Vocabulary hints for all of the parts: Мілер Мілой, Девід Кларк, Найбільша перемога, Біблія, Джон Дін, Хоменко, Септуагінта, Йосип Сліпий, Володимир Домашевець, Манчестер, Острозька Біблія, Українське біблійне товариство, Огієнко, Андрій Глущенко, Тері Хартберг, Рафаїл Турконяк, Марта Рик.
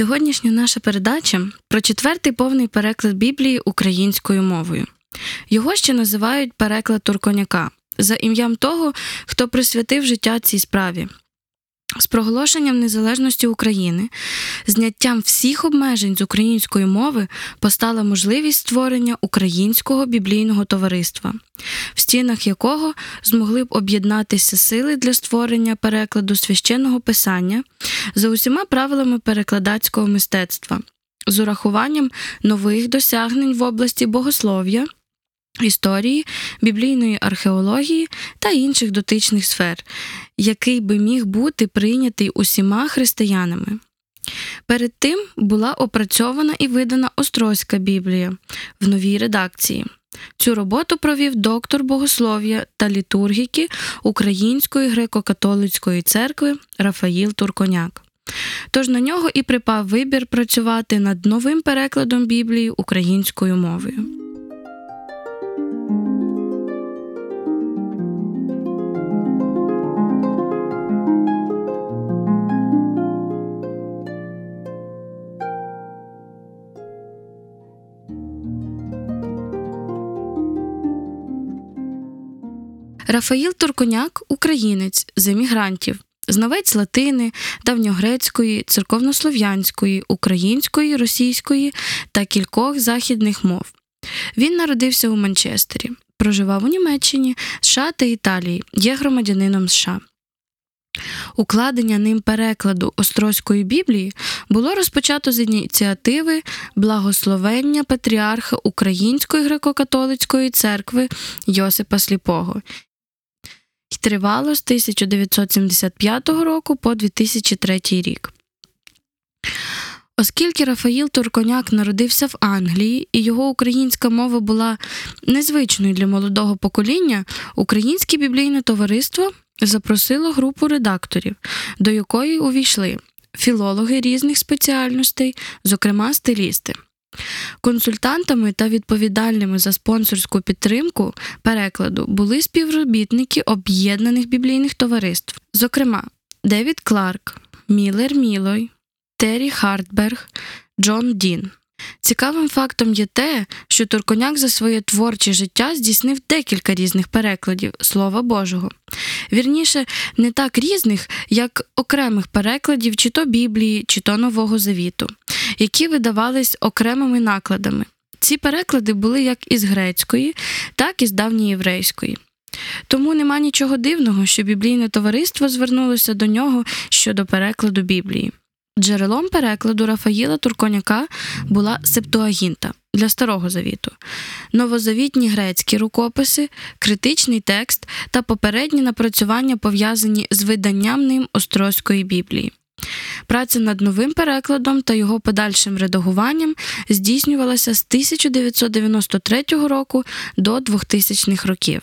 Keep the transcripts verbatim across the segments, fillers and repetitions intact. сьогоднішня наша передача про четвертий повний переклад Біблії українською мовою. Його ще називають переклад Турконяка, за ім'ям того, хто присвятив життя цій справі. З проголошенням незалежності України, зняттям всіх обмежень з української мови постала можливість створення Українського біблійного товариства, в стінах якого змогли б об'єднатися сили для створення перекладу священного писання за усіма правилами перекладацького мистецтва, з урахуванням нових досягнень в області богослов'я, історії, біблійної археології та інших дотичних сфер, який би міг бути прийнятий усіма християнами. Перед тим була опрацьована і видана Острозька Біблія в новій редакції. Цю роботу провів доктор богослов'я та літургіки Української греко-католицької церкви Рафаїл Турконяк. Тож на нього і припав вибір працювати над новим перекладом Біблії українською мовою. Рафаїл Турконяк – українець з емігрантів, знавець латини, давньогрецької, церковнослов'янської, української, російської та кількох західних мов. Він народився у Манчестері, проживав у Німеччині, США та Італії, є громадянином США. Укладення ним перекладу Острозької Біблії було розпочато з ініціативи благословення патріарха Української греко-католицької церкви Йосипа Сліпого і тривало з тисяча дев'ятсот сімдесят п'ятого року по дві тисячі третій рік. Оскільки Рафаїл Турконяк народився в Англії і його українська мова була незвичною для молодого покоління, Українське біблійне товариство запросило групу редакторів, до якої увійшли філологи різних спеціальностей, зокрема стилісти. Консультантами та відповідальними за спонсорську підтримку перекладу були співробітники об'єднаних біблійних товариств, зокрема Девід Кларк, Мілер Мілой, Тері Хартберг, Джон Дін. Цікавим фактом є те, що Турконяк за своє творче життя здійснив декілька різних перекладів Слова Божого. Вірніше, не так різних, як окремих перекладів чи то Біблії, чи то Нового Завіту, які видавались окремими накладами. Ці переклади були як із грецької, так і з давньоєврейської. Тому нема нічого дивного, що біблійне товариство звернулося до нього щодо перекладу Біблії. Джерелом перекладу Рафаїла Турконяка була Септуагінта для Старого Завіту, новозавітні грецькі рукописи, критичний текст та попередні напрацювання, пов'язані з виданням ним Острозької Біблії. Праця над новим перекладом та його подальшим редагуванням здійснювалася з тисяча дев'ятсот дев'яносто третього року до двохтисячних років.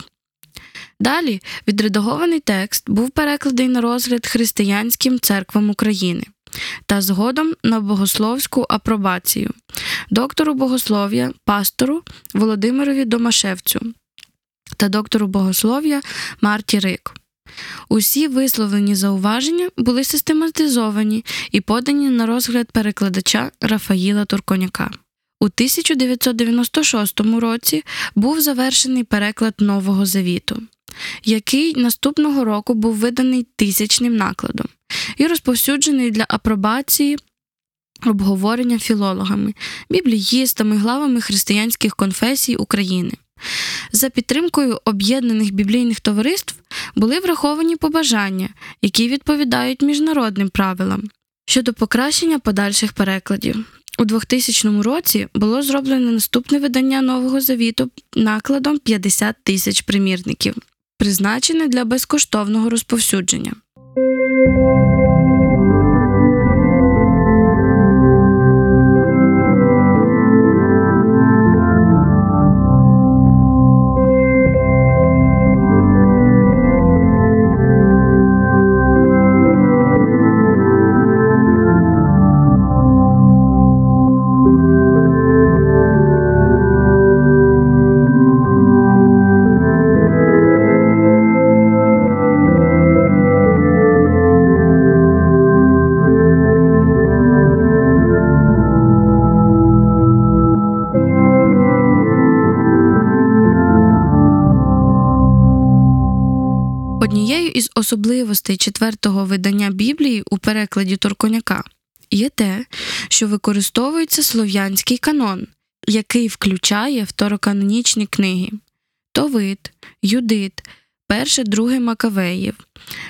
Далі відредагований текст був перекладений на розгляд християнським церквам України та згодом на богословську апробацію доктору богослов'я, пастору Володимирові Домашевцю та доктору богослов'я Марті Рик. Усі висловлені зауваження були систематизовані і подані на розгляд перекладача Рафаїла Турконяка. У тисяча дев'ятсот дев'яносто шостому році був завершений переклад Нового Завіту, який наступного року був виданий тисячним накладом і розповсюджений для апробації обговорення філологами, бібліїстами, главами християнських конфесій України. За підтримкою об'єднаних біблійних товариств були враховані побажання, які відповідають міжнародним правилам щодо покращення подальших перекладів. У двохтисячному році було зроблено наступне видання Нового Завіту накладом п'ятдесят тисяч примірників, призначене для безкоштовного розповсюдження. Однією із особливостей четвертого видання Біблії у перекладі Турконяка є те, що використовується слов'янський канон, який включає второканонічні книги – Товит, Юдит, перше-друге Макавеїв,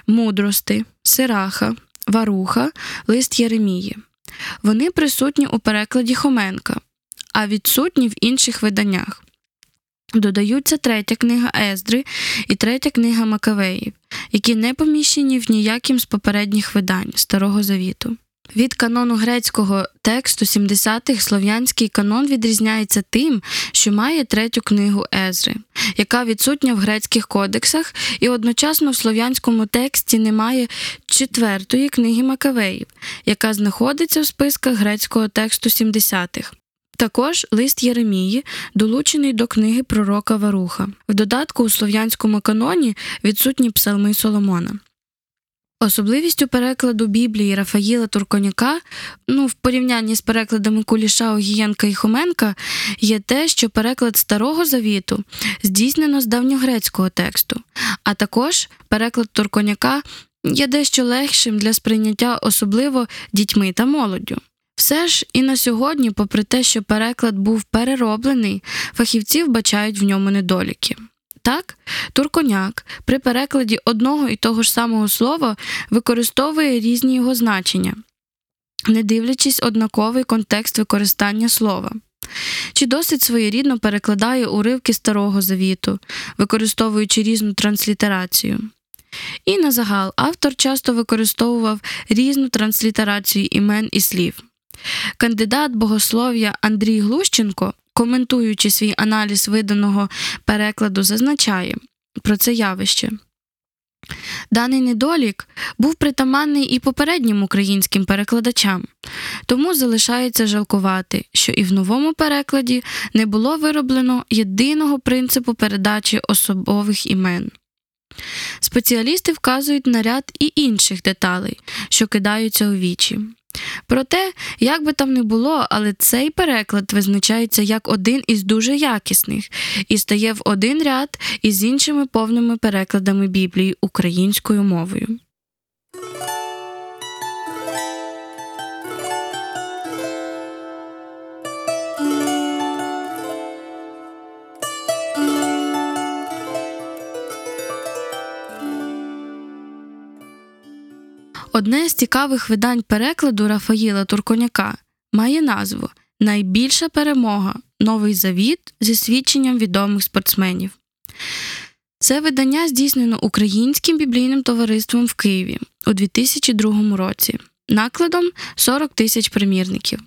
Мудрости, Сираха, Варуха, Лист Єремії. Вони присутні у перекладі Хоменка, а відсутні в інших виданнях. Додаються третя книга Ездри і третя книга Макавеїв, які не поміщені в ніяким з попередніх видань Старого Завіту. Від канону грецького тексту сімдесятих слов'янський канон відрізняється тим, що має третю книгу Езри, яка відсутня в грецьких кодексах, і одночасно в слов'янському тексті немає четвертої книги Макавеїв, яка знаходиться в списках грецького тексту сімдесятих. Також лист Єремії долучений до книги пророка Варуха. В додатку у слов'янському каноні відсутні псалми Соломона. Особливістю перекладу Біблії Рафаїла Турконяка, ну, в порівнянні з перекладами Куліша, Огієнка і Хоменка, є те, що переклад Старого Завіту здійснено з давньогрецького тексту, а також переклад Турконяка є дещо легшим для сприйняття особливо дітьми та молоддю. Все ж і на сьогодні, попри те, що переклад був перероблений, фахівці вбачають в ньому недоліки. Так, Турконяк при перекладі одного і того ж самого слова використовує різні його значення, не дивлячись однаковий контекст використання слова. Чи досить своєрідно перекладає уривки Старого Завіту, використовуючи різну транслітерацію. І на загал автор часто використовував різну транслітерацію імен і слів. Кандидат богослов'я Андрій Глущенко, коментуючи свій аналіз виданого перекладу, зазначає про це явище. Даний недолік був притаманний і попереднім українським перекладачам, тому залишається жалкувати, що і в новому перекладі не було вироблено єдиного принципу передачі особових імен. Спеціалісти вказують на ряд і інших деталей, що кидаються у вічі. Проте, як би там не було, але цей переклад визначається як один із дуже якісних і стає в один ряд із іншими повними перекладами Біблії українською мовою. Одне з цікавих видань перекладу Рафаїла Турконяка має назву «Найбільша перемога. Новий завіт зі свідченням відомих спортсменів». Це видання здійснено Українським біблійним товариством в Києві у дві тисячі другому році, накладом сорок тисяч примірників.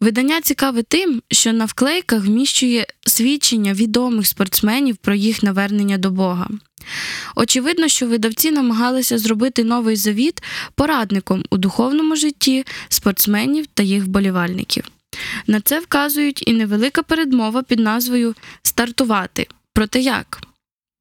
Видання цікаве тим, що на вклейках вміщує свідчення відомих спортсменів про їх навернення до Бога. Очевидно, що видавці намагалися зробити Новий Завіт порадником у духовному житті спортсменів та їх вболівальників. На це вказують і невелика передмова під назвою «Стартувати. Проте як?».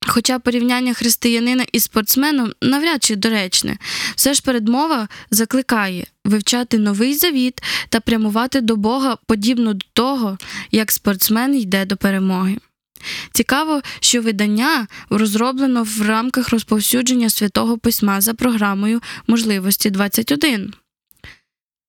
Хоча порівняння християнина із спортсменом навряд чи доречне, все ж передмова закликає вивчати Новий Завіт та прямувати до Бога подібно до того, як спортсмен йде до перемоги. Цікаво, що видання розроблено в рамках розповсюдження Святого Письма за програмою «Можливості двадцять один».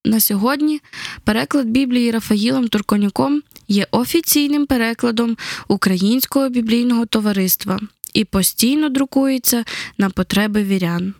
На сьогодні переклад Біблії Рафаїлом Турконяком є офіційним перекладом Українського біблійного товариства і постійно друкується на потреби вірян.